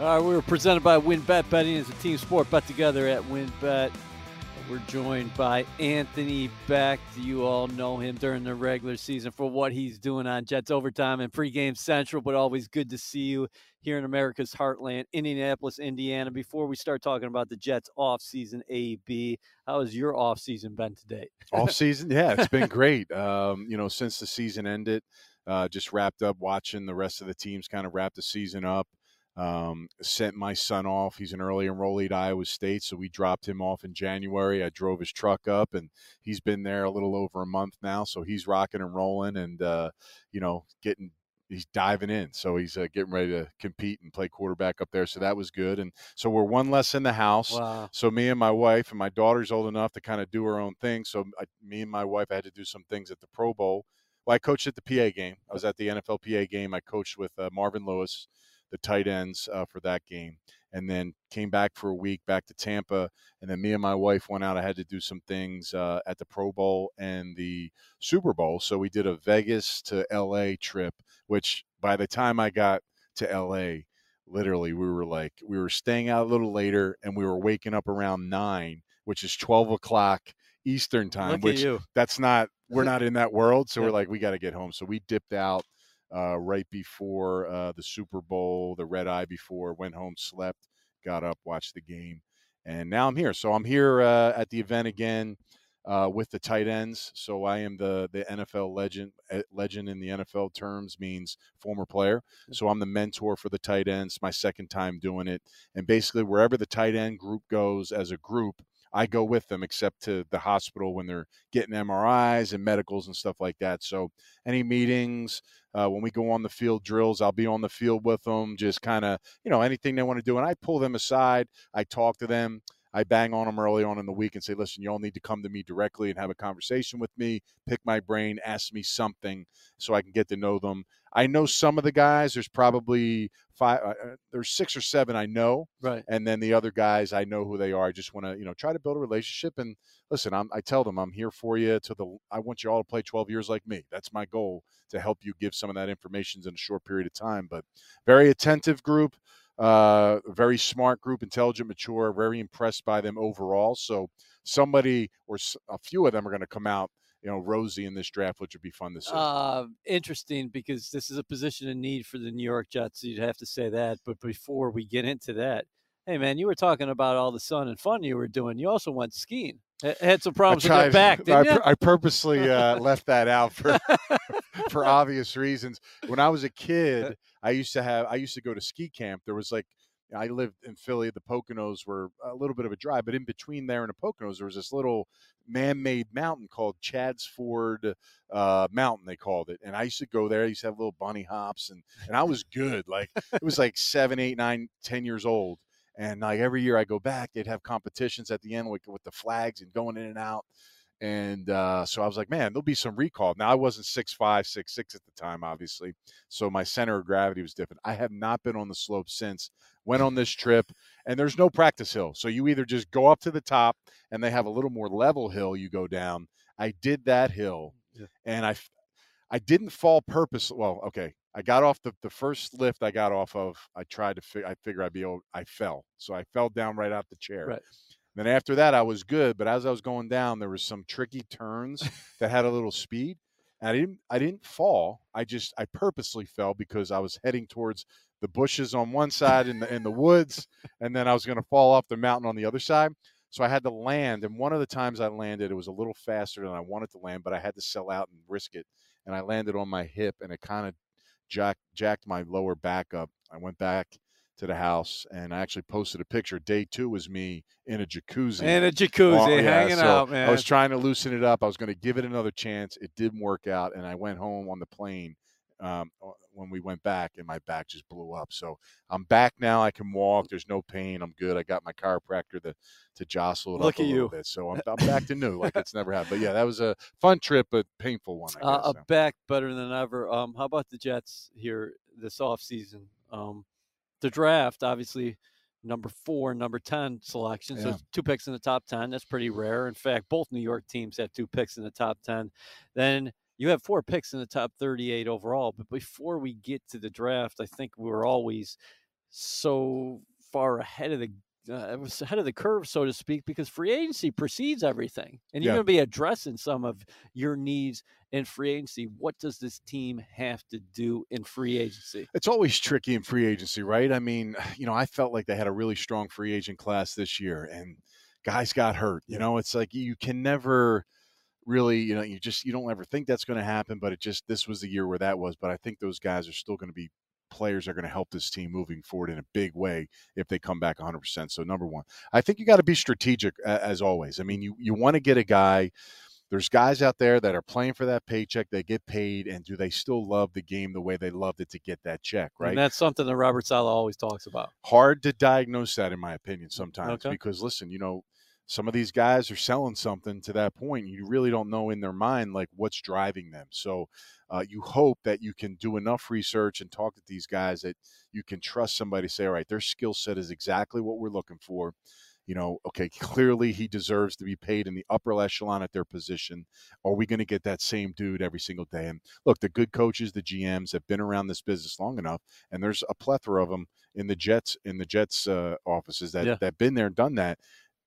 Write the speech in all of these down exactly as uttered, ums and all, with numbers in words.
All right, we were presented by WynnBET. Betting is a team sport. Bet together at WynnBET. We're joined by Anthony Beck. You all know him during the regular season for what he's doing on Jets Overtime and Pregame Central, but always good to see you here in America's heartland, Indianapolis, Indiana. Before we start talking about the Jets offseason, A B, how has your offseason been today? Offseason? Yeah, it's been great. Um, you know, since the season ended, uh, just wrapped up watching the rest of the teams kind of wrap the season up. Um, sent my son off. He's an early enrollee at Iowa State, so we dropped him off in January. I drove his truck up, and he's been there a little over a month now, so he's rocking and rolling and, uh, you know, getting – he's diving in. So he's uh, getting ready to compete and play quarterback up there, so that was good. And so we're one less in the house. Wow. So me and my wife, and my daughter's old enough to kind of do her own thing, so I, me and my wife I had to do some things at the Pro Bowl. Well, I coached at the P A game. I was at the N F L P A game. I coached with uh, Marvin Lewis, the tight ends uh, for that game, and then came back for a week back to Tampa, and then me and my wife went out. I had to do some things uh, at the Pro Bowl and the Super Bowl, so we did a Vegas to L A trip, which by the time I got to L A, literally we were like we were staying out a little later, and we were waking up around nine, which is twelve o'clock Eastern time. Look which that's not we're not in that world, so yeah. We're like, we got to get home, so we dipped out Uh, right before uh, the Super Bowl, the red eye before, went home, slept, got up, watched the game, and now I'm here. So I'm here uh, at the event again uh, with the tight ends. So I am the the N F L legend. Legend in the N F L terms means former player. So I'm the mentor for the tight ends. My second time doing it, and basically wherever the tight end group goes as a group, I go with them, except to the hospital when they're getting M R Is and medicals and stuff like that. So any meetings, uh, when we go on the field drills, I'll be on the field with them, just kind of, you know, anything they want to do. And I pull them aside. I talk to them. I bang on them early on in the week and say, listen, you all need to come to me directly and have a conversation with me, pick my brain, ask me something so I can get to know them. I know some of the guys. There's probably five, uh, there's six or seven I know. Right. And then the other guys, I know who they are. I just want to, you know, try to build a relationship. And listen, I'm, I tell them I'm here for you to the, I want you all to play twelve years like me. That's my goal, to help you give some of that information in a short period of time. But very attentive group. Uh, very smart group, intelligent, mature, very impressed by them overall. So somebody or a few of them are going to come out, you know, rosy in this draft, which would be fun to see. Uh, interesting, because this is a position of need for the New York Jets. So you'd have to say that. But before we get into that, hey, man, you were talking about all the sun and fun you were doing. You also went skiing. I had some problems tried, with your back, didn't I, you? I purposely uh, left that out for for obvious reasons. When I was a kid, I used to have I used to go to ski camp. There was like I lived in Philly. The Poconos were a little bit of a drive, but in between there and the Poconos, there was this little man-made mountain called Chad's Ford uh, Mountain, they called it. And I used to go there. I used to have little bunny hops, and and I was good. Like it was like seven, eight, nine, ten years old. And like every year I go back, they'd have competitions at the end with, with the flags and going in and out. And uh, so I was like, man, there'll be some recall. Now, I wasn't six five, six six at the time, obviously. So my center of gravity was different. I have not been on the slope since. Went on this trip, and there's no practice hill. So you either just go up to the top, and they have a little more level hill you go down. I did that hill, yeah. and I, I didn't fall purposely. Well, okay. I got off the, the first lift I got off of. I tried to fi- I figure I'd be able, I fell. So I fell down right out the chair. Right. Then after that, I was good. But as I was going down, there was some tricky turns that had a little speed. And I didn't, I didn't fall. I just, I purposely fell because I was heading towards the bushes on one side and the, in the woods. And then I was going to fall off the mountain on the other side. So I had to land. And one of the times I landed, it was a little faster than I wanted to land, but I had to sell out and risk it. And I landed on my hip, and it kind of Jack, jacked my lower back up. I went back to the house, and I actually posted a picture. Day two was me in a jacuzzi. In a jacuzzi, oh, yeah. hanging so out, man. I was trying to loosen it up. I was going to give it another chance. It didn't work out, and I went home on the plane um, when we went back, and my back just blew up. So I'm back now. I can walk. There's no pain. I'm good. I got my chiropractor to, to jostle it Look up a at little you. Bit. So I'm, I'm back to new, like it's never happened. But, yeah, that was a fun trip, but painful one, I guess. Uh, so. Back better than ever. Um, how about the Jets here this offseason? Um, the draft, obviously, number four, number ten selection. Yeah. So two picks in the top ten. That's pretty rare. In fact, both New York teams have two picks in the top ten. Then – you have four picks in the top thirty-eight overall, but before we get to the draft, I think we were always so far ahead of the uh, it was ahead of the curve, so to speak, because free agency precedes everything. And you're yeah. going to be addressing some of your needs in free agency. What does this team have to do in free agency? It's always tricky in free agency, right? I mean, you know, I felt like they had a really strong free agent class this year and guys got hurt. You know, it's like you can never really, you know, you just, you don't ever think that's going to happen, but it just, this was the year where that was. But I think those guys are still going to be players are going to help this team moving forward in a big way if they come back one hundred percent. So number one, I think you got to be strategic as always. I mean, you, you want to get a guy. There's guys out there that are playing for that paycheck. They get paid. And do they still love the game the way they loved it to get that check, right? And that's something that Robert Saleh always talks about. Hard to diagnose that, in my opinion, sometimes. Okay. Because, listen, you know, some of these guys are selling something to that point. You really don't know in their mind, like, what's driving them. So uh, you hope that you can do enough research and talk to these guys that you can trust somebody to say, all right, their skill set is exactly what we're looking for. You know, okay, clearly he deserves to be paid in the upper echelon at their position. Are we going to get that same dude every single day? And look, the good coaches, the G Ms have been around this business long enough, and there's a plethora of them in the Jets, in the Jets uh, offices that, yeah. that been there and done that.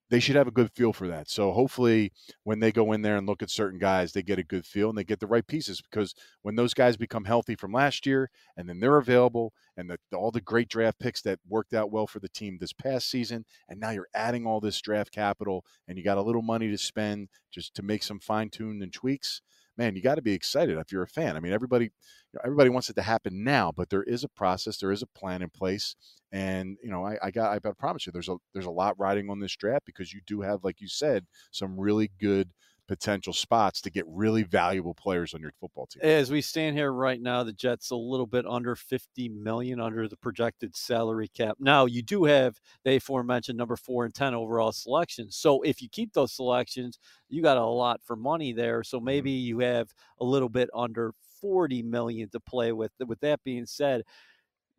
They should have a good feel for that. So hopefully when they go in there and look at certain guys, they get a good feel and they get the right pieces, because when those guys become healthy from last year and then they're available and the, all the great draft picks that worked out well for the team this past season, and now you're adding all this draft capital and you got a little money to spend just to make some fine-tuned and tweaks, man, you got to be excited if you're a fan. I mean, everybody you know, everybody wants it to happen now, but there is a process, there is a plan in place, and you know, I, I got I got to promise you, there's a there's a lot riding on this draft, because you do have, like you said, some really good potential spots to get really valuable players on your football team. As we stand here right now, the Jets a little bit under fifty million dollars under the projected salary cap. Now, you do have the aforementioned number four and ten overall selections. So if you keep those selections, you got a lot for money there. So maybe you have a little bit under forty million dollars to play with. With that being said,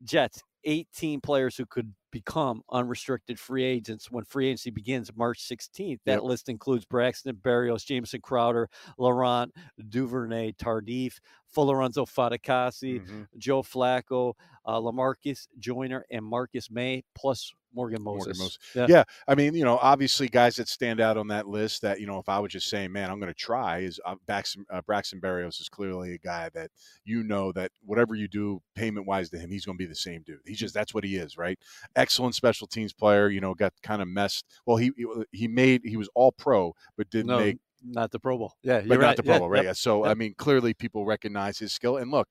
Jets, eighteen players who could become unrestricted free agents when free agency begins March sixteenth. That yep. list includes Braxton Berrios, Jamison Crowder, Laurent Duvernay-Tardif, Folorunzo Fatukasi, mm-hmm. Joe Flacco, uh, Lamarcus Joyner, and Marcus May, plus Morgan Moses. Morgan Moses. Yeah. yeah, I mean, you know, obviously guys that stand out on that list that, you know, if I was just saying, man, I'm going to try, is uh, Braxton, uh, Braxton Berrios is clearly a guy that, you know, that whatever you do payment-wise to him, he's going to be the same dude. He's just, that's what he is, right? Excellent special teams player, you know, got kind of messed. Well, he he made he was all pro, but didn't no, make not the Pro Bowl. Yeah, you're but right. not the Pro yeah, Bowl, right? Yep, yeah. So yep. I mean, clearly people recognize his skill. And look,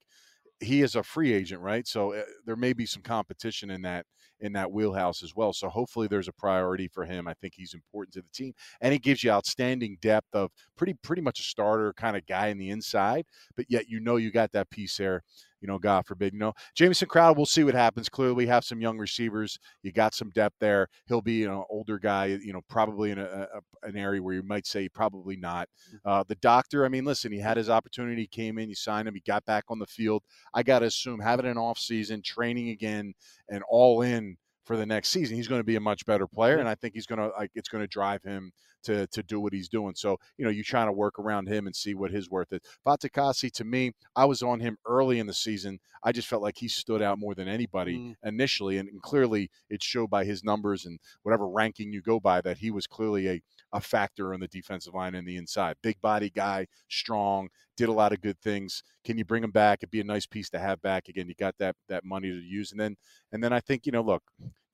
he is a free agent, right? So uh, there may be some competition in that in that wheelhouse as well. So hopefully there's a priority for him. I think he's important to the team, and he gives you outstanding depth of pretty pretty much a starter kind of guy in the inside. But yet, you know, you got that piece there. You know, God forbid, you know, Jamison Crowder, we'll see what happens. Clearly, we have some young receivers. You got some depth there. He'll be an older guy, you know, probably in a, a an area where you might say probably not. Uh, the doctor, I mean, listen, he had his opportunity. He came in, you signed him, he got back on the field. I got to assume having an offseason, training again, and all in for the next season, he's going to be a much better player, and I think he's going to like it's going to drive him to to do what he's doing. So, you know, you're trying to work around him and see what his worth is. Fatukasi, to me, I was on him early in the season. I just felt like he stood out more than anybody mm. initially, and, and clearly it showed by his numbers and whatever ranking you go by that he was clearly a a factor on the defensive line and the inside. Big body guy, strong, did a lot of good things. Can you bring him back? It'd be a nice piece to have back. Again, you got that that money to use. And then and then I think, you know, look,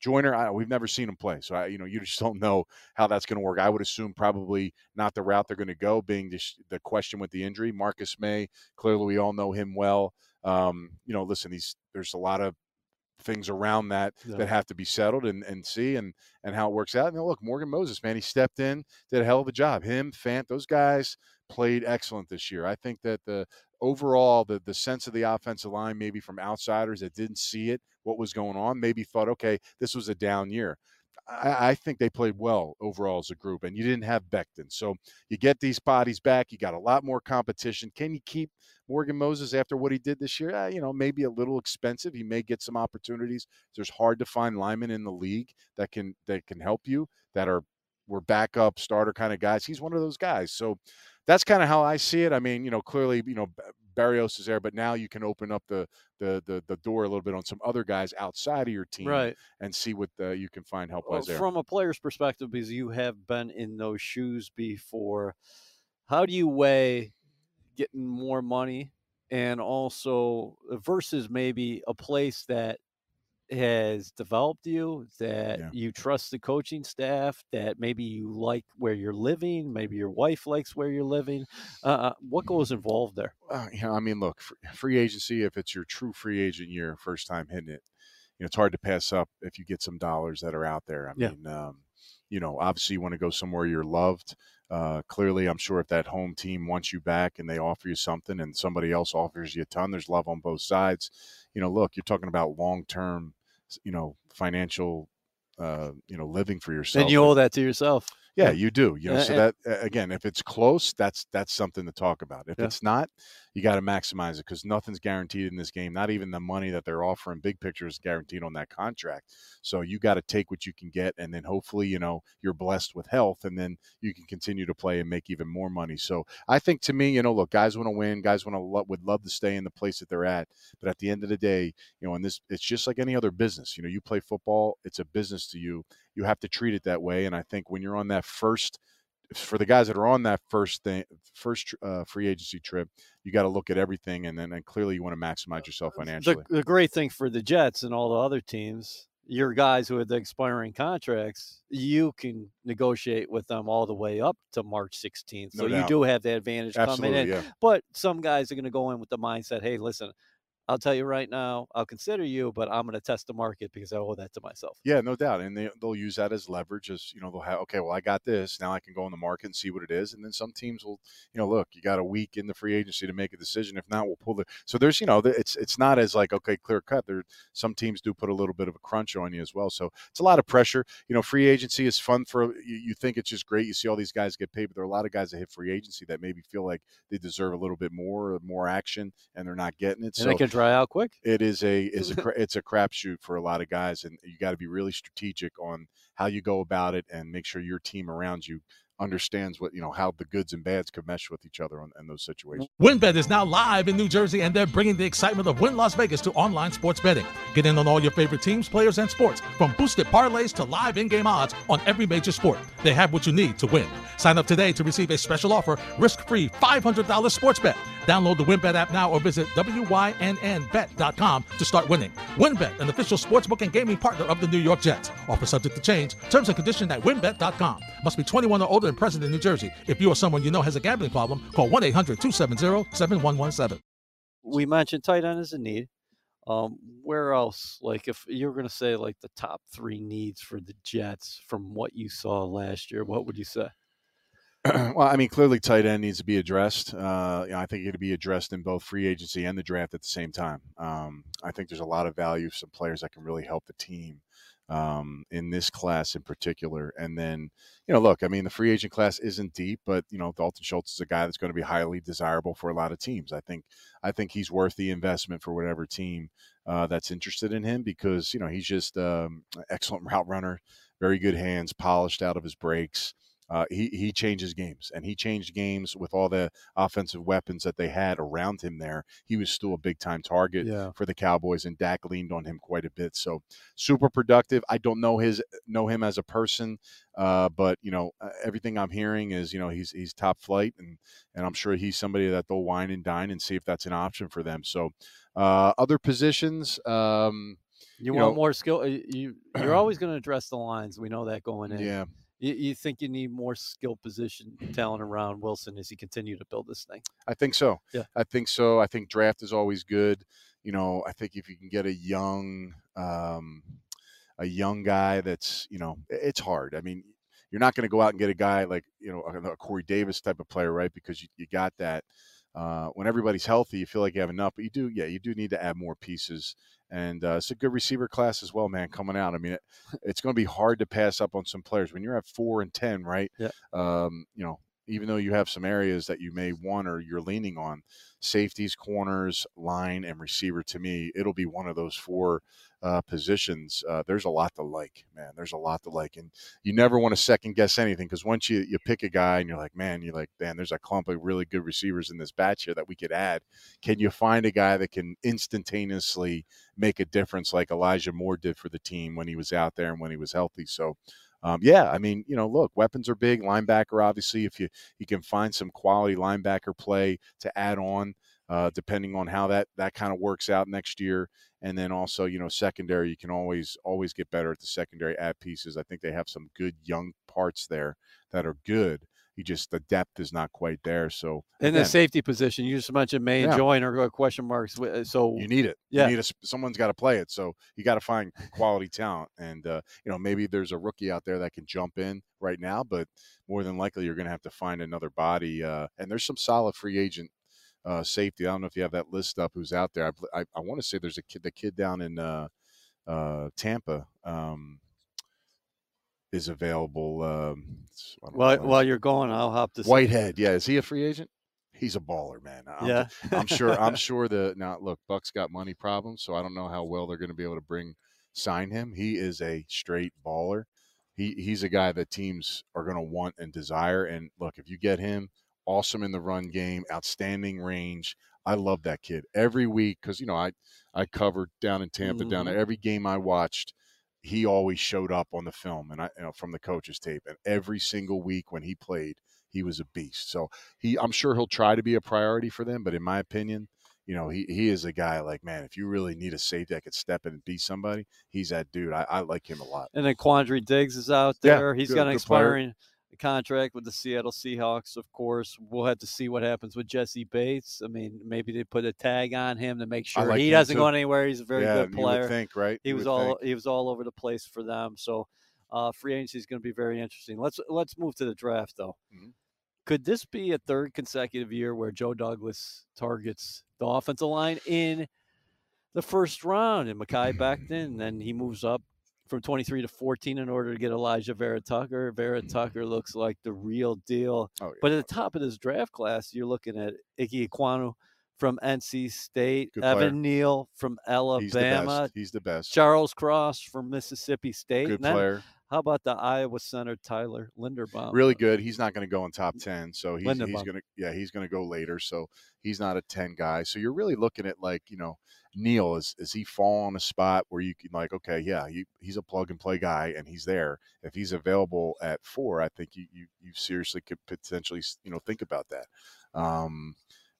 Joyner, I, we've never seen him play. So, I, you know, you just don't know how that's going to work. I would assume probably not the route they're going to go, being the, the question with the injury. Marcus May, clearly we all know him well. Um, you know, listen, he's, there's a lot of things around that yeah. that have to be settled and, and see and and how it works out. And you know, look, Morgan Moses, man, he stepped in, did a hell of a job. Him, Fant, those guys played excellent this year. I think that the overall the the sense of the offensive line, maybe from outsiders that didn't see it, what was going on, maybe thought, okay, this was a down year. I, I think they played well overall as a group, and you didn't have Becton. So you get these bodies back. You got a lot more competition. Can you keep Morgan Moses after what he did this year? Uh, you know, maybe a little expensive. He may get some opportunities. There's hard to find linemen in the league that can that can help you, that are were backup starter kind of guys. He's one of those guys. So that's kind of how I see it. I mean, you know, clearly, you know, Berrios is there, but now you can open up the the the, the door a little bit on some other guys outside of your team, right, and see what the, you can find help well, there. From a player's perspective, because you have been in those shoes before, how do you weigh getting more money and also versus maybe a place that has developed you, that yeah. you trust the coaching staff, that maybe you like where you're living, maybe your wife likes where you're living? Uh, what goes involved there? Uh, yeah, I mean, look, free agency, if it's your true free agent year, first time hitting it, you know, it's hard to pass up if you get some dollars that are out there. I yeah. mean, um, you know, obviously you want to go somewhere you're loved. Uh, clearly, I'm sure if that home team wants you back and they offer you something and somebody else offers you a ton, there's love on both sides. You know, look, you're talking about long-term, you know, financial, uh, you know, living for yourself. And you owe that to yourself. Yeah, yeah. you do. You know, yeah, so yeah. that, again, if it's close, that's, that's something to talk about. If yeah. it's not, you got to maximize it, because nothing's guaranteed in this game. Not even the money that they're offering, big picture, is guaranteed on that contract. So you got to take what you can get. And then hopefully, you know, you're blessed with health, and then you can continue to play and make even more money. So I think, to me, you know, look, guys want to win. Guys want to lo- would love to stay in the place that they're at. But at the end of the day, you know, and this, it's just like any other business. You know, you play football, it's a business to you. You have to treat it that way. And I think when you're on that first, for the guys that are on that first thing, first uh, free agency trip, you got to look at everything, and then and clearly you want to maximize yourself financially. The, the great thing for the Jets and all the other teams, your guys who had the expiring contracts, you can negotiate with them all the way up to March sixteenth. So no doubt. You do have the advantage Absolutely, coming in. Yeah. But some guys are going to go in with the mindset, hey, listen, I'll tell you right now, I'll consider you, but I'm going to test the market because I owe that to myself. Yeah, no doubt. And they, they'll use that as leverage, as, you know, they'll have, okay, well, I got this. Now I can go in the market and see what it is. And then some teams will, you know, look, you got a week in the free agency to make a decision. If not, we'll pull the – so there's, you know, it's it's not as like, okay, clear cut. There, some teams do put a little bit of a crunch on you as well. So it's a lot of pressure. You know, free agency is fun for – you think it's just great. You see all these guys get paid, but there are a lot of guys that hit free agency that maybe feel like they deserve a little bit more, more action, and they're not getting it. So out quick. It is a is a it's a crapshoot for a lot of guys, and you got to be really strategic on how you go about it, and make sure your team around you understands what, you know, how the goods and bads could mesh with each other on, in those situations. WynnBET is now live in New Jersey, and they're bringing the excitement of Wynn Las Vegas to online sports betting. Get in on all your favorite teams, players, and sports, from boosted parlays to live in-game odds on every major sport. They have what you need to win. Sign up today to receive a special offer, risk-free five hundred dollars sports bet. Download the WynnBET app now or visit wynnbet dot com to start winning. WynnBET, an official sportsbook and gaming partner of the New York Jets. Offer subject to change. Terms and conditions at wynnbet dot com. Must be twenty-one or older and present in New Jersey. If you or someone you know has a gambling problem, call one eight hundred two seven zero seven one one seven. We mentioned tight end is a need. Um, where else? Like, if you're going to say, like, the top three needs for the Jets from what you saw last year, what would you say? Well, I mean, clearly tight end needs to be addressed. Uh, you know, I think it could be addressed in both free agency and the draft at the same time. Um, I think there's a lot of value, some players that can really help the team um, in this class in particular. And then, you know, look, I mean, the free agent class isn't deep, but, you know, Dalton Schultz is a guy that's going to be highly desirable for a lot of teams. I think I think he's worth the investment for whatever team uh, that's interested in him, because, you know, he's just um, an excellent route runner, very good hands, polished out of his breaks. Uh, he, he changes games, and he changed games with all the offensive weapons that they had around him there. He was still a big-time target yeah. for the Cowboys, and Dak leaned on him quite a bit. So super productive. I don't know his know him as a person, uh, but, you know, everything I'm hearing is, you know, he's he's top flight, and, and I'm sure he's somebody that they'll wine and dine and see if that's an option for them. So uh, other positions um, – You, you want know, more skill? You, you're always going to address the lines. We know that going in. Yeah. You, you think you need more skill position talent around Wilson as he continue to build this thing? I think so. Yeah. I think so. I think draft is always good. You know, I think if you can get a young, um, a young guy that's, you know, it's hard. I mean, you're not going to go out and get a guy like, you know, a, a Corey Davis type of player, right? Because you, you got that. Uh, when everybody's healthy, you feel like you have enough, but you do, yeah, you do need to add more pieces. And uh, it's a good receiver class as well, man, coming out. I mean, it, it's going to be hard to pass up on some players when you're at four and ten, right? Yeah. Um, you know, even though you have some areas that you may want or you're leaning on, safeties, corners, line, and receiver, to me, it'll be one of those four uh, positions. Uh, there's a lot to like, man. There's a lot to like. And you never want to second guess anything, because once you, you pick a guy and you're like, man, you're like, man, there's a clump of really good receivers in this batch here that we could add. Can you find a guy that can instantaneously make a difference like Elijah Moore did for the team when he was out there and when he was healthy? So, Um, yeah, I mean, you know, look, weapons are big. Linebacker, obviously, if you, you can find some quality linebacker play to add on, uh, depending on how that, that kind of works out next year. And then also, you know, secondary, you can always, always get better at the secondary, add pieces. I think they have some good young parts there that are good. You just, the depth is not quite there. So in the safety position, you just mentioned May and yeah. Joyner, question marks. So you need it. Yeah. You need a, someone's got to play it. So you got to find quality talent. And, uh, you know, maybe there's a rookie out there that can jump in right now, but more than likely you're going to have to find another body. Uh, and there's some solid free agent uh, safety. I don't know if you have that list up who's out there. I I, I want to say there's a kid, the kid down in uh, uh, Tampa. Um is available. Um, well, while you're going, I'll hop to Whitehead. Yeah, is he a free agent? He's a baller, man. I'm, yeah, I'm sure. I'm sure the now look, Buck's got money problems, so I don't know how well they're going to be able to bring sign him. He is a straight baller. He he's a guy that teams are going to want and desire. And look, if you get him, awesome in the run game, outstanding range. I love that kid every week because you know I I covered down in Tampa, mm-hmm. down there. Every game I watched, he always showed up on the film and I, you know, from the coach's tape, and every single week when he played, he was a beast. So he, I'm sure he'll try to be a priority for them, but in my opinion, you know, he, he is a guy like, man, if you really need a safety that could step in and be somebody, he's that dude. I, I like him a lot. And then Quandre Diggs is out there. Yeah, he's good, got an expiring contract with the Seattle Seahawks. Of course, we'll have to see what happens with Jesse Bates. I mean, maybe they put a tag on him to make sure like he doesn't too. go anywhere. He's a very yeah, good player. You would think, right? He you was all think. he was all over the place for them. So, uh, free agency is going to be very interesting. Let's let's move to the draft though. Mm-hmm. Could this be a third consecutive year where Joe Douglas targets the offensive line in the first round and Mekhi Becton, and then he moves up from twenty-three to fourteen in order to get Elijah Vera Tucker? Vera Tucker looks like the real deal. Oh, yeah. But at the top of this draft class, you're looking at Ike Ekwonu from N C State, good Evan player. Neal from Alabama. He's the best. He's the best. Charles Cross from Mississippi State. Good then, player. How about the Iowa center, Tyler Linderbaum? Really good. He's not going to go in top ten, so he's, he's going to yeah he's going to go later. So he's not a ten guy. So you're really looking at like you know Neal is is he fall on a spot where you can like okay yeah he, he's a plug and play guy and he's there. If he's available at four, I think you you, you seriously could potentially you know think about that. Um,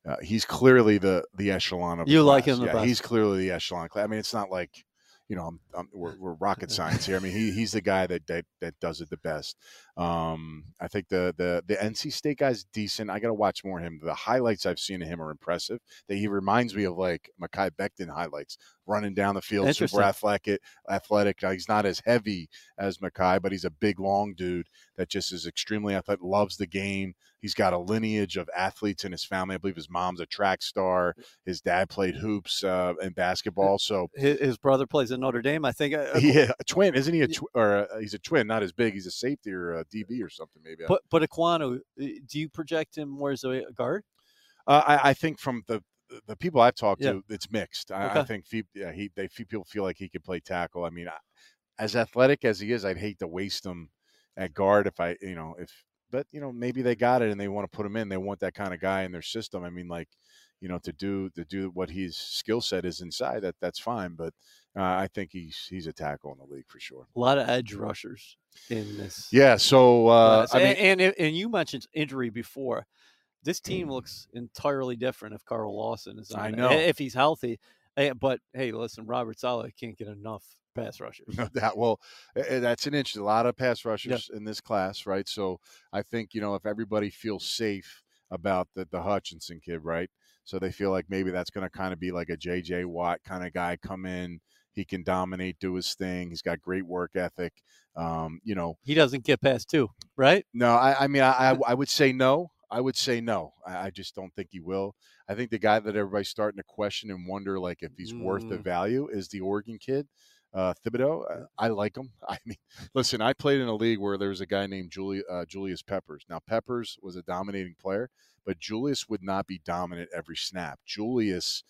uh, he's clearly the the echelon of you the like class. him. The yeah, best. He's clearly the echelon. I mean, it's not like. You know, I'm, I'm, we're, we're rocket science here. I mean, he he's the guy that that, that does it the best. Um, I think the the the N C State guy's decent. I got to watch more of him. The highlights I've seen of him are impressive. That he reminds me of like Mekhi Becton highlights, running down the field, super athletic. Athletic. He's not as heavy as Mekhi, but he's a big, long dude that just is extremely athletic. Loves the game. He's got a lineage of athletes in his family. I believe his mom's a track star. His dad played hoops uh, and basketball. So his, his brother plays at Notre Dame, I think. Yeah, a twin, isn't he? A tw- or a, he's a twin, not as big. He's a safety or a D B or something, maybe. But but Ekwonu, do you project him more as a guard? Uh, I, I think from the the people I've talked yeah. to, it's mixed. I, okay. I think he, yeah, he they people feel like he could play tackle. I mean, I, as athletic as he is, I'd hate to waste him at guard if I, you know, if. But, you know, maybe they got it and they want to put him in. They want that kind of guy in their system. I mean, like, you know, to do to do what his skill set is inside, that that's fine. But uh, I think he's he's a tackle in the league for sure. A lot of edge rushers in this. Yeah. So, uh, I mean, and, and and you mentioned injury before. This team looks entirely different if Carl Lawson is on. I know if he's healthy. But hey, listen, Robert Saleh can't get enough pass rushers. No doubt. Well, that's an interesting. A lot of pass rushers yep. in this class, right? So I think, you know, if everybody feels safe about the, the Hutchinson kid, right? So they feel like maybe that's going to kind of be like a J J Watt kind of guy come in. He can dominate, do his thing. He's got great work ethic. Um, you know, he doesn't get past two, right? No, I, I mean, I, I, I would say no. I would say no. I just don't think he will. I think the guy that everybody's starting to question and wonder, like, if he's mm. worth the value is the Oregon kid. Uh, Thibodeau, I, I like him. I mean, listen, I played in a league where there was a guy named Julius, uh, Julius Peppers. Now, Peppers was a dominating player, but Julius would not be dominant every snap. Julius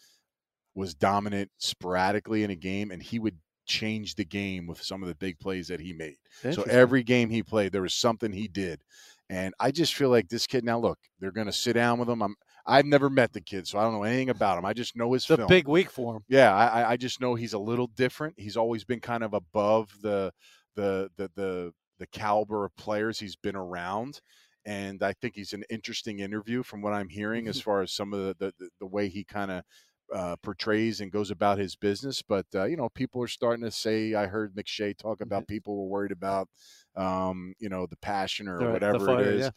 was dominant sporadically in a game, and he would change the game with some of the big plays that he made. So every game he played, there was something he did. And I just feel like this kid, now look, they're going to sit down with him. I'm, I've never met the kid, so I don't know anything about him. I just know his film. It's a big week for him. Yeah, I, I just know he's a little different. He's always been kind of above the the the the the caliber of players he's been around, and I think he's an interesting interview from what I'm hearing as far as some of the the, the way he kind of uh, portrays and goes about his business. But uh, you know, people are starting to say. I heard McShay talk about people were worried about. Um, you know, the passion or the, whatever fire, it is. Yeah.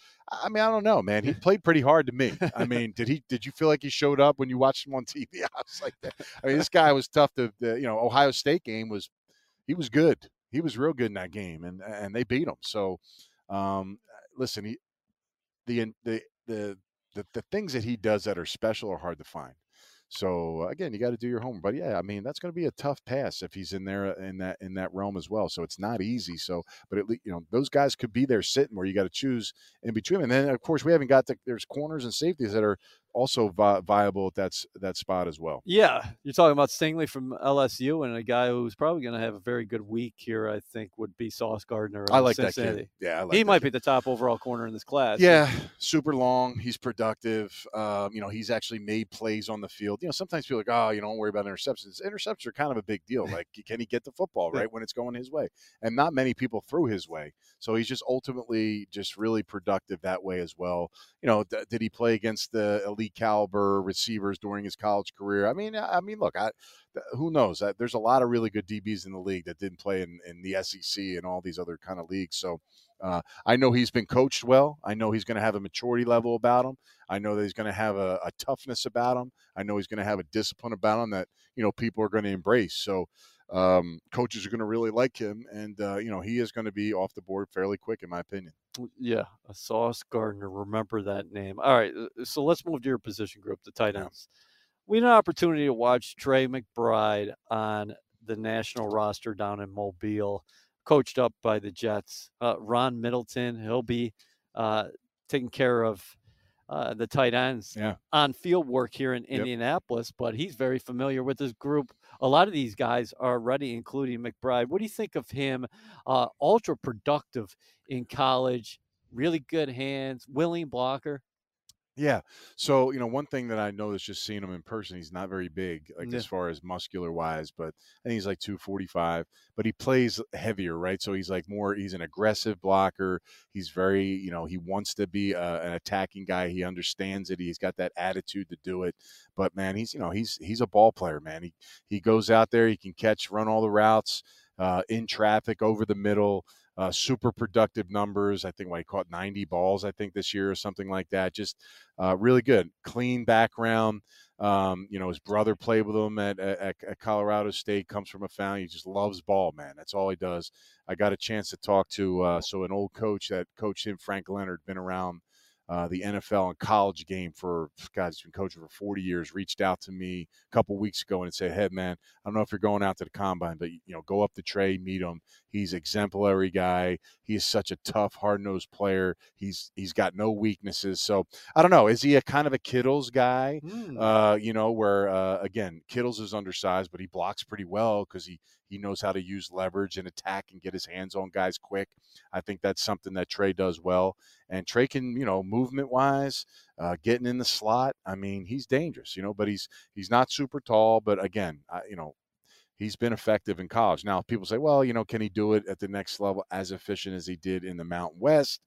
I mean, I don't know, man. He played pretty hard to me. I mean, did he? Did you feel like he showed up when you watched him on T V? I was like, that. I mean, this guy was tough to. Uh, you know, Ohio State game was, he was good. He was real good in that game, and and they beat him. So, um, listen, he, the the the the the things that he does that are special are hard to find. So again, you got to do your homework. But yeah, I mean, that's going to be a tough pass if he's in there in that in that realm as well. So it's not easy. So, but at least you know those guys could be there sitting where you got to choose in between. And then of course we haven't got the, there's corners and safeties that are also vi- viable at that that spot as well. Yeah, you're talking about Stingley from L S U and a guy who's probably going to have a very good week here. I think would be Sauce Gardner. I like Cincinnati. That kid. Yeah, I like he that might kid. be the top overall corner in this class. Yeah, super long. He's productive. Um, you know, he's actually made plays on the field. You know, sometimes people are like, oh, you know, don't worry about interceptions. Interceptions are kind of a big deal. Like, can he get the football right when it's going his way? And not many people threw his way. So he's just ultimately just really productive that way as well. You know, d- did he play against the elite caliber receivers during his college career? I mean, I mean, look, I, who knows? I, there's a lot of really good D Bs in the league that didn't play in, in the S E C and all these other kind of leagues. So uh, I know he's been coached well. I know he's going to have a maturity level about him. I know that he's going to have a, a toughness about him. I know he's going to have a discipline about him that, you know, people are going to embrace. So um, coaches are going to really like him. And, uh, you know, he is going to be off the board fairly quick, in my opinion. Yeah, a Sauce Gardner. Remember that name. All right, so let's move to your position group, the tight ends. Yeah. We had an opportunity to watch Trey McBride on the national roster down in Mobile, coached up by the Jets. Uh, Ron Middleton, he'll be uh, taking care of uh, the tight ends yeah. on field work here in Indianapolis, yep. but he's very familiar with this group. A lot of these guys are ready, including McBride. What do you think of him? Uh, ultra productive in college, really good hands, willing blocker. Yeah. So, you know, one thing that I know is just seeing him in person, he's not very big, like yeah. as far as muscular wise, but I think he's like two forty-five, but he plays heavier, right? So he's like more, he's an aggressive blocker. He's very, you know, he wants to be a, an attacking guy. He understands it. He's got that attitude to do it, but man, he's, you know, he's, he's a ball player, man. He, he goes out there, he can catch, run all the routes uh, in traffic over the middle. Uh, super productive numbers. I think well, he caught ninety balls, I think, this year or something like that. Just uh, really good, clean background. Um, you know, his brother played with him at, at, at Colorado State, comes from a family. He just loves ball, man. That's all he does. I got a chance to talk to uh, so an old coach that coached him, Frank Leonard, been around uh, the N F L and college game for, God, he's been coaching for forty years, reached out to me a couple weeks ago and said, hey, man, I don't know if you're going out to the combine, but, you know, go up to Trey, meet him. He's exemplary guy. He is such a tough, hard-nosed player. He's he's got no weaknesses. So I don't know. Is he a kind of a Kittle's guy? Mm. Uh, you know, where uh, again, Kittle's is undersized, but he blocks pretty well because he he knows how to use leverage and attack and get his hands on guys quick. I think that's something that Trey does well. And Trey can, you know, movement-wise, uh, getting in the slot. I mean, he's dangerous, you know, but he's he's not super tall. But again, I, you know. He's been effective in college. Now, people say, well, you know, can he do it at the next level as efficient as he did in the Mountain West?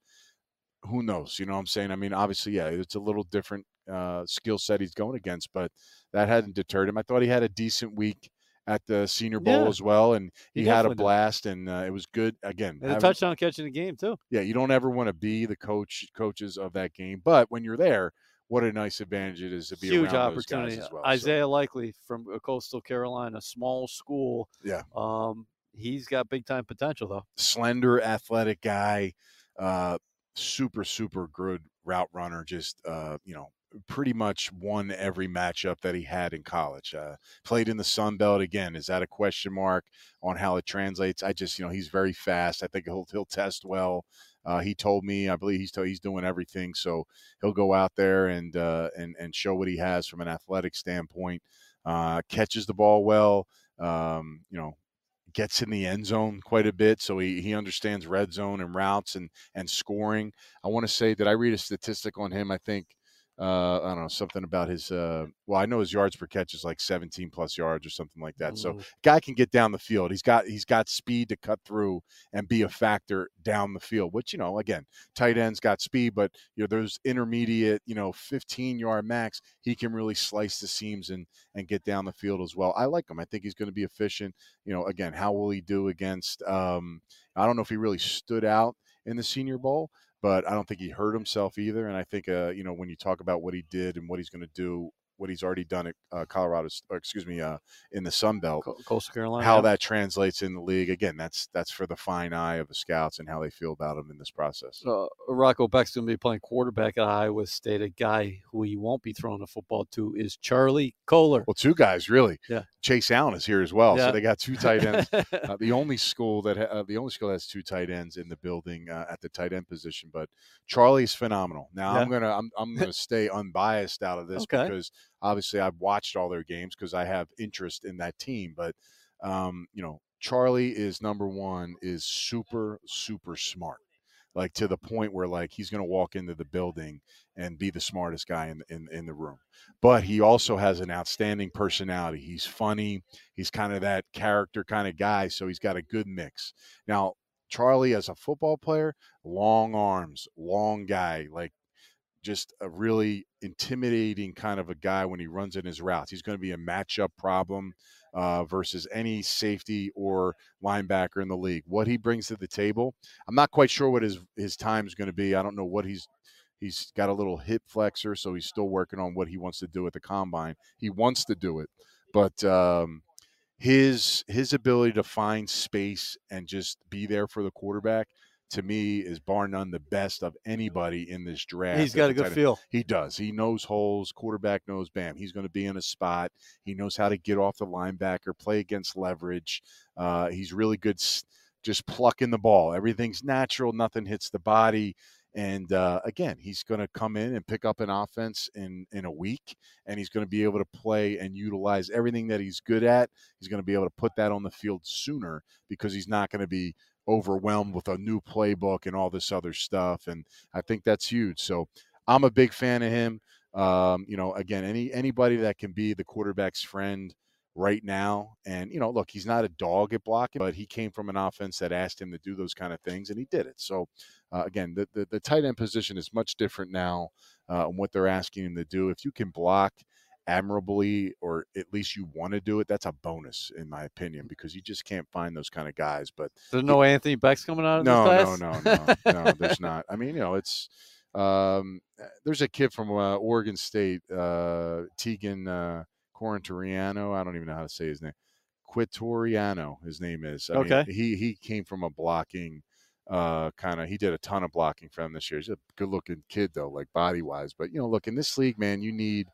Who knows? You know what I'm saying? I mean, obviously, yeah, it's a little different uh, skill set he's going against, but that hadn't deterred him. I thought he had a decent week at the Senior Bowl yeah. as well, and he, he had a blast, did. and uh, it was good. Again, and a touchdown catch in the game, too. Yeah, you don't ever want to be the coach coaches of that game, but when you're there, what a nice advantage it is to be Huge around those guys as well. Isaiah so. Likely from Coastal Carolina, small school. Yeah. Um, he's got big-time potential, though. Slender, athletic guy, uh, super, super good route runner, just, uh, you know, pretty much won every matchup that he had in college. Uh, played in the Sun Belt again. Is that a question mark on how it translates? I just, you know, he's very fast. I think he'll he'll test well. Uh, he told me, I believe he's t- he's doing everything, so he'll go out there and uh, and and show what he has from an athletic standpoint. Uh, catches the ball well. Um, you know, gets in the end zone quite a bit, so he he understands red zone and routes and and scoring. I want to say, did I read a statistic on him? I think. Uh, I don't know, something about his, uh, well, I know his yards per catch is like seventeen plus yards or something like that. Ooh. So guy can get down the field. He's got, he's got speed to cut through and be a factor down the field, which, you know, again, tight ends got speed, but you know, those intermediate, you know, fifteen yard max, he can really slice the seams and, and get down the field as well. I like him. I think he's going to be efficient. You know, again, how will he do against, um, I don't know if he really stood out in the Senior Bowl, but I don't think he hurt himself either. And I think, uh, you know, when you talk about what he did and what he's going to do, what he's already done at uh, Colorado, or excuse me, uh, in the Sun Belt, Co- Coastal Carolina, how that translates in the league. Again, that's that's for the fine eye of the scouts and how they feel about him in this process. Uh, Rocco Beck's going to be playing quarterback at Iowa State. A guy who he won't be throwing the football to is Charlie Kohler. Well, two guys, really. Yeah. Chase Allen is here as well. Yeah. So they got two tight ends. uh, the only school that ha- uh, the only school that has two tight ends in the building uh, at the tight end position. But Charlie's phenomenal. Now yeah. I'm gonna I'm I'm gonna stay unbiased out of this okay. because. Obviously, I've watched all their games because I have interest in that team. But, um, you know, Charlie is number one, is super, super smart, like to the point where, like, he's going to walk into the building and be the smartest guy in, in, in the room. But he also has an outstanding personality. He's funny. He's kind of that character kind of guy. So he's got a good mix. Now, Charlie, as a football player, long arms, long guy, like, just a really intimidating kind of a guy when he runs in his routes. He's going to be a matchup problem uh, versus any safety or linebacker in the league. What he brings to the table, I'm not quite sure what his his time is going to be. I don't know what he's he's got a little hip flexor, so he's still working on what he wants to do at the combine. He wants to do it, but um, his his ability to find space and just be there for the quarterback, to me, is bar none the best of anybody in this draft. He's got a good feel. He does. He knows holes. Quarterback knows, bam, he's going to be in a spot. He knows how to get off the linebacker, play against leverage. Uh, he's really good just plucking the ball. Everything's natural. Nothing hits the body. And, uh, again, he's going to come in and pick up an offense in, in a week, and he's going to be able to play and utilize everything that he's good at. He's going to be able to put that on the field sooner because he's not going to be – overwhelmed with a new playbook and all this other stuff. And I think that's huge. So I'm a big fan of him. Um, you know, again, any anybody that can be the quarterback's friend right now. And, you know, look, he's not a dog at blocking, but he came from an offense that asked him to do those kind of things, and he did it. So, uh, again, the, the, the tight end position is much different now uh, on what they're asking him to do. If you can block admirably, or at least you want to do it, that's a bonus in my opinion, because you just can't find those kind of guys. But there's no it, Anthony Becks coming out of no, this class? no no no no there's not. I mean, you know, it's um there's a kid from uh, Oregon State, uh Tegan uh Quintoriano, I don't even know how to say his name. Quintoriano his name is. I okay mean, he he came from a blocking uh kind of he did a ton of blocking for him this year. He's a good looking kid though, like body wise. But you know, look, in this league, man, you need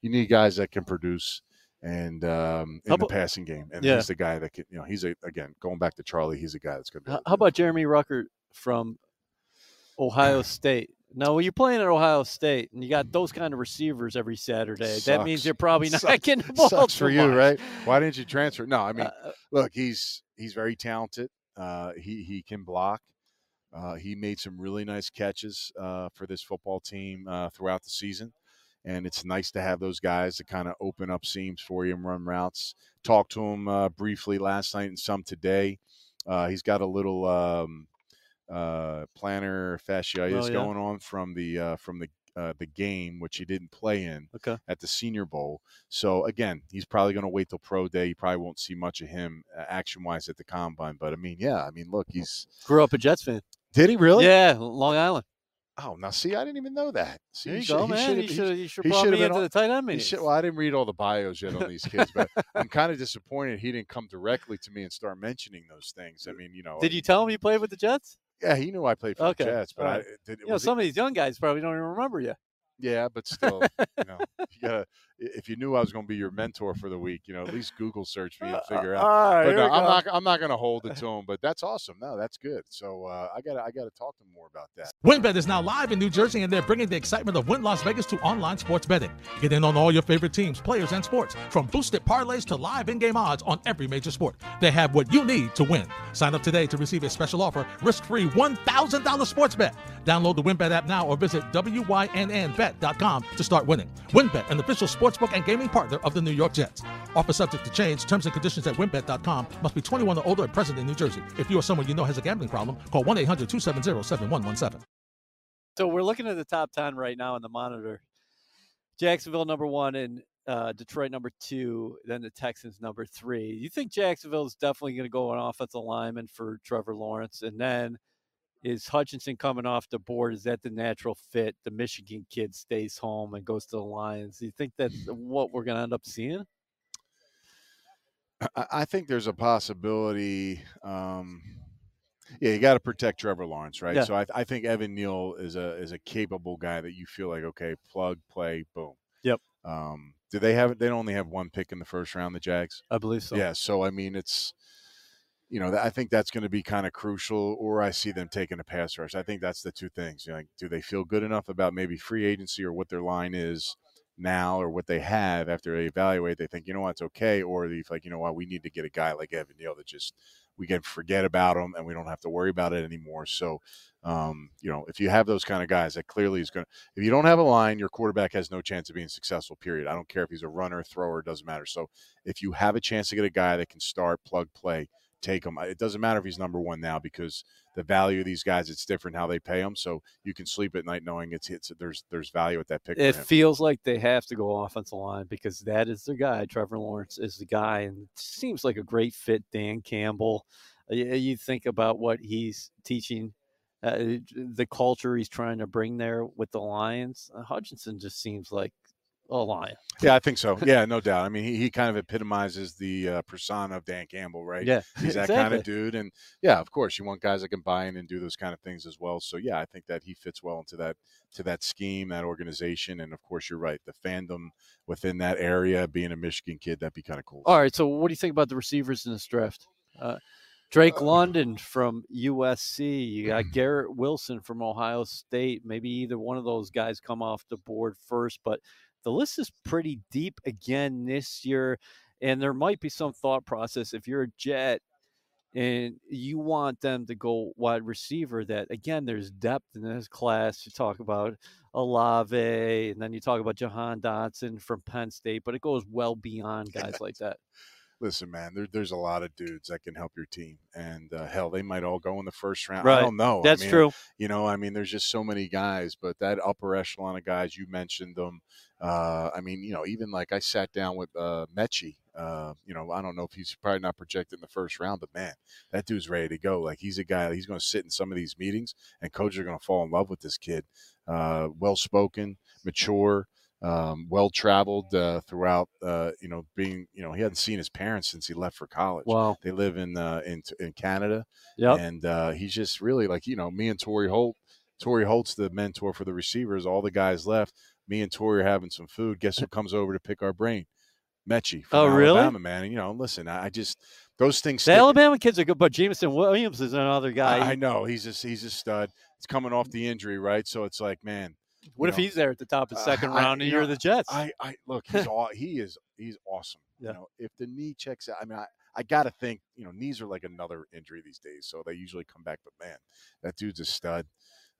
You need guys that can produce and um, in how the about, passing game. And yeah. he's the guy that can, you know, he's a, again, going back to Charlie, he's a guy that's going to be. How to about Jeremy Ruckert from Ohio State? Now, when you're playing at Ohio State and you got those kind of receivers every Saturday, sucks. That means you're probably not sucks. Getting the ball. Sucks for you, much. Right? Why didn't you transfer? No, I mean, uh, look, he's he's very talented. Uh, he, he can block. Uh, he made some really nice catches uh, for this football team uh, throughout the season. And it's nice to have those guys to kind of open up seams for you and run routes. Talked to him uh, briefly last night and some today. Uh, he's got a little um, uh, plantar fasciitis oh, yeah. going on from the uh, from the uh, the game, which he didn't play in okay. at the Senior Bowl. So, again, he's probably going to wait till pro day. You probably won't see much of him uh, action-wise at the combine. But, I mean, yeah, I mean, look, he's – grew up a Jets fan. Did he really? Yeah, Long Island. Oh, now see, I didn't even know that. See, there you go, man. You should have should, brought me into all, the tight end meetings. Well, I didn't read all the bios yet on these kids, but I'm kind of disappointed he didn't come directly to me and start mentioning those things. I mean, you know. Did you tell him you played with the Jets? Yeah, he knew I played for okay. the Jets. But right. I, did, you know, some he, of these young guys probably don't even remember you. Yeah, but still, you know, you gotta, if you knew I was going to be your mentor for the week, you know, at least Google search me and figure uh, out. All right, but no, I'm not. I'm not going to hold it to him. But that's awesome. No, that's good. So uh, I got. I got to talk to him more about that. WynnBET is now live in New Jersey, and they're bringing the excitement of Wynn Las Vegas to online sports betting. Get in on all your favorite teams, players, and sports, from boosted parlays to live in-game odds on every major sport. They have what you need to win. Sign up today to receive a special offer, risk-free one thousand dollars sports bet. Download the WynnBET app now or visit wynnbet dot com to start winning. WynnBET, an official sportsbook and gaming partner of the New York Jets. Offer subject to change. Terms and conditions at wynnbet dot com. Must be twenty-one or older and present in New Jersey. If you or someone you know has a gambling problem, call one eight hundred two seven zero seven one one seven. So we're looking at the top ten right now on the monitor. Jacksonville number one and uh, Detroit number two, then the Texans number three. You think Jacksonville's definitely going to go on offensive lineman for Trevor Lawrence? And then is Hutchinson coming off the board? Is that the natural fit? The Michigan kid stays home and goes to the Lions. Do you think that's what we're going to end up seeing? I think there's a possibility. Um, yeah, you got to protect Trevor Lawrence, right? Yeah. So I, I think Evan Neal is a is a capable guy that you feel like, okay, plug, play, boom. Yep. Um, do they have? They only have one pick in the first round, the Jags. I believe so. Yeah. So I mean, it's. You know, I think that's going to be kind of crucial, or I see them taking a pass rush. I think that's the two things. You know, like, do they feel good enough about maybe free agency or what their line is now or what they have after they evaluate? They think, you know what, it's okay. Or they like, you know what, we need to get a guy like Evan Neal that just we can forget about him and we don't have to worry about it anymore. So, um, you know, if you have those kind of guys, that clearly is going to – if you don't have a line, your quarterback has no chance of being successful, period. I don't care if he's a runner, thrower, it doesn't matter. So if you have a chance to get a guy that can start, plug, play, take him. It doesn't matter if he's number one now because the value of these guys, it's different how they pay them. So you can sleep at night knowing it's, it's there's there's value at that pick. It feels like they have to go offensive line because that is their guy. Trevor Lawrence is the guy, and it seems like a great fit. Dan Campbell, you think about what he's teaching, uh, the culture he's trying to bring there with the Lions. Uh, Hutchinson just seems like a lion. Yeah, I think so. Yeah, no doubt. I mean, he, he kind of epitomizes the uh, persona of Dan Campbell, right? Yeah, he's that exactly. kind of dude. And yeah, of course, you want guys that can buy in and do those kind of things as well. So yeah, I think that he fits well into that to that scheme, that organization, and of course, you're right, the fandom within that area. Being a Michigan kid, that'd be kind of cool. All right, so what do you think about the receivers in this draft? Uh, Drake London from U S C. You got Garrett Wilson from Ohio State. Maybe either one of those guys come off the board first, but the list is pretty deep again this year, and there might be some thought process if you're a Jet and you want them to go wide receiver that, again, there's depth in this class. You talk about Olave, and then you talk about Jahan Dotson from Penn State, but it goes well beyond guys like that. Listen, man, there, there's a lot of dudes that can help your team. And, uh, hell, they might all go in the first round. Right. I don't know. That's I mean, true. You know, I mean, there's just so many guys. But that upper echelon of guys, you mentioned them. Uh, I mean, you know, even like I sat down with uh, Mekhi. Uh, you know, I don't know if he's probably not projected in the first round, but man, that dude's ready to go. Like he's a guy, he's going to sit in some of these meetings, and coaches are going to fall in love with this kid. Uh, well-spoken, mature. Um, well traveled uh, throughout, uh, you know, being, you know, he hadn't seen his parents since he left for college. Wow. They live in uh, in in Canada, yep. and uh, he's just really like, you know, me and Torrey Holt. Torrey Holt's the mentor for the receivers. All the guys left. Me and Torrey are having some food. Guess who comes over to pick our brain? Mekhi from oh, Alabama, really? Man. And, you know, listen, I, I just. Those things. The stick. Alabama kids are good, but Jamison Williams is another guy. I, I know he's a, he's a stud. It's coming off the injury, right? So it's like, man. What you if know, he's there at the top of the second uh, round I, and you're know, the Jets? I, I look, he's all, he is he's awesome. Yeah. You know, if the knee checks out, I mean, I, I got to think, you know, knees are like another injury these days, so they usually come back. But man, that dude's a stud.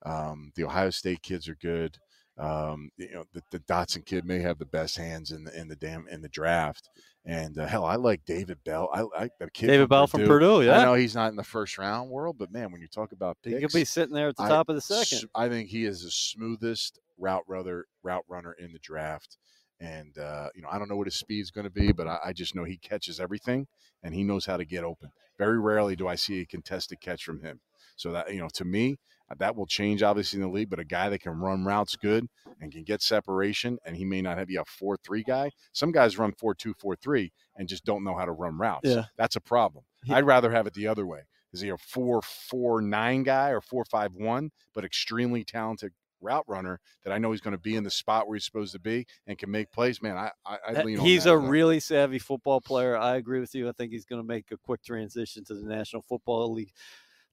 Um, the Ohio State kids are good. Um, you know, the, the Dotson kid may have the best hands in the in the damn in the draft. And uh, hell, I like David Bell. I like the kid. David Bell from Purdue. Yeah, I know he's not in the first round world, but man, when you talk about picks, he'll be sitting there at the I, top of the second. I think he is the smoothest route runner, route runner in the draft. And uh, you know, I don't know what his speed's going to be, but I, I just know he catches everything, and he knows how to get open. Very rarely do I see a contested catch from him. So that you know, to me, that will change obviously in the league. But a guy that can run routes good and can get separation, and he may not have be a four three guy. Some guys run four two, four three and just don't know how to run routes. Yeah. That's a problem. Yeah. I'd rather have it the other way. Is he a four four nine guy or four five one, but extremely talented route runner that I know he's going to be in the spot where he's supposed to be and can make plays, man, I, I, I lean on that. He's a really savvy football player. I agree with you. I think he's going to make a quick transition to the National Football League.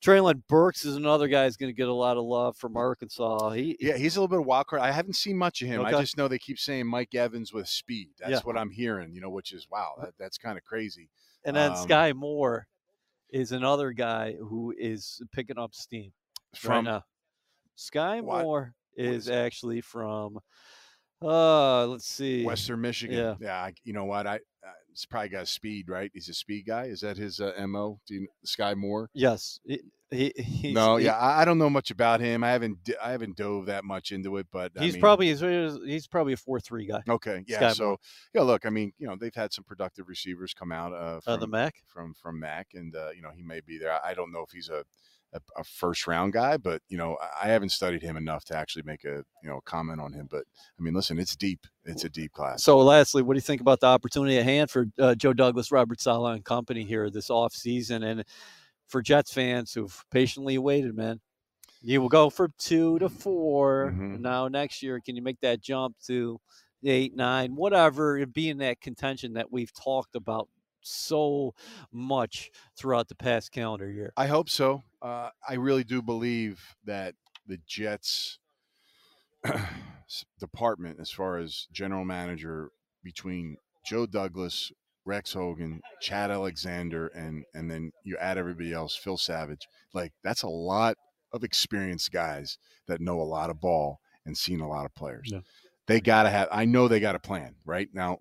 Traylon Burks is another guy who's going to get a lot of love from Arkansas. He, yeah, he's a little bit of a wild card. I haven't seen much of him. Okay. I just know they keep saying Mike Evans with speed. That's yeah. what I'm hearing, you know, which is, wow, that, that's kind of crazy. And then um, Sky Moore is another guy who is picking up steam from right now. Sky what? Moore is, is actually from, uh, let's see. Western Michigan. Yeah, yeah I, you know what? I. Uh, he's probably got speed, right? He's a speed guy. Is that his uh, M O? Do you know, Sky Moore? Yes. He, he, he's, no, he, yeah, I, I don't know much about him. I haven't, I haven't dove that much into it, but he's I mean, probably he's, he's probably a four three guy. Okay, yeah. Sky so Moore. yeah, look, I mean, you know, they've had some productive receivers come out uh, from uh, the Mac from from Mac, and uh, you know, he may be there. I, I don't know if he's a, a a first round guy, but you know, I, I haven't studied him enough to actually make a you know comment on him. But I mean, listen, it's deep. It's a deep class. So lastly, what do you think about the opportunity at hand for uh, Joe Douglas, Robert Saleh, and company here this offseason? And for Jets fans who've patiently waited, man, you will go from two to four. Mm-hmm. Now next year, can you make that jump to eight, nine, whatever, and be in that contention that we've talked about so much throughout the past calendar year? I hope so. Uh, I really do believe that the Jets – department as far as general manager between Joe Douglas, Rex Hogan, Chad Alexander, and and then you add everybody else, Phil Savage. Like, that's a lot of experienced guys that know a lot of ball and seen a lot of players. Yeah. They got to have – I know they got a plan, right? Now,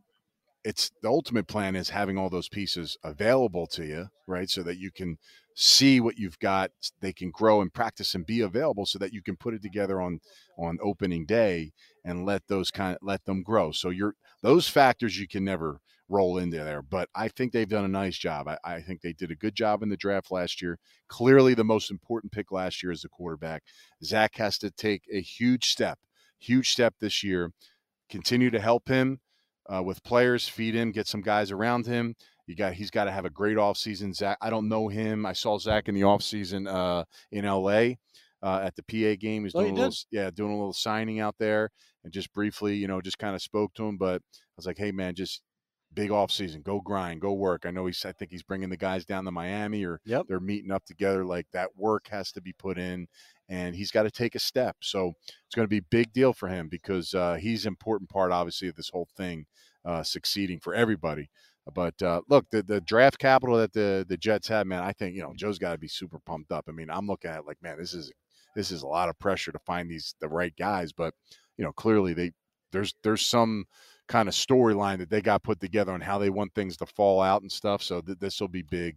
it's the ultimate plan is having all those pieces available to you, right, so that you can see what you've got. They can grow and practice and be available so that you can put it together on on opening day and let those kind of, let them grow. So you're those factors you can never roll into there, but I think they've done a nice job. I, I think they did a good job in the draft last year. Clearly the most important pick last year is the quarterback. Zach has to take a huge step, huge step this year, continue to help him Uh, with players, feed him, get some guys around him. You got he's got to have a great offseason. Zach, I don't know him. I saw Zach in the offseason uh, in L A uh, at the P A game. He's oh, doing he a little, yeah, doing a little signing out there, and just briefly, you know, just kind of spoke to him. But I was like, hey man, just big offseason. Go grind, go work. I know he's. I think he's bringing the guys down to Miami, or yep. they're meeting up together. Like, that work has to be put in, and he's got to take a step. So it's going to be a big deal for him because uh, he's an important part, obviously, of this whole thing uh, succeeding for everybody. But, uh, look, the, the draft capital that the, the Jets have, man, I think, you know, Joe's got to be super pumped up. I mean, I'm looking at it like, man, this is this is a lot of pressure to find these the right guys. But, you know, clearly they there's there's some kind of storyline that they got put together on how they want things to fall out and stuff. So th- this will be big.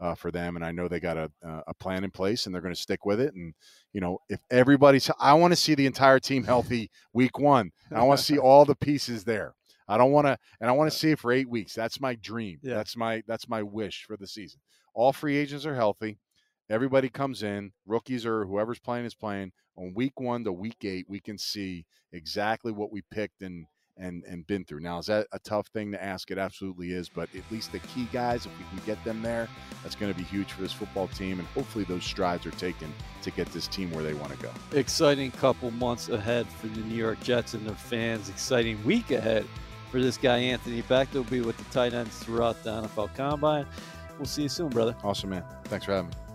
Uh, for them, and I know they got a uh, a plan in place, and they're going to stick with it. And you know, if everybody's, I want to see the entire team healthy week one. I want to see all the pieces there. I don't want to, and I want to see it for eight weeks. That's my dream. Yeah. That's my that's my wish for the season. All free agents are healthy. Everybody comes in, rookies or whoever's playing is playing. On week one to week eight, we can see exactly what we picked and and and been through. Now, is that a tough thing to ask? It absolutely is, but at least the key guys, if we can get them there, that's going to be huge for this football team, and hopefully those strides are taken to get this team where they want to go. Exciting couple months ahead for the New York Jets and their fans. Exciting week ahead for this guy, Anthony Beck. They'll be with the tight ends throughout the N F L Combine. We'll see you soon, brother. Awesome, man. Thanks for having me.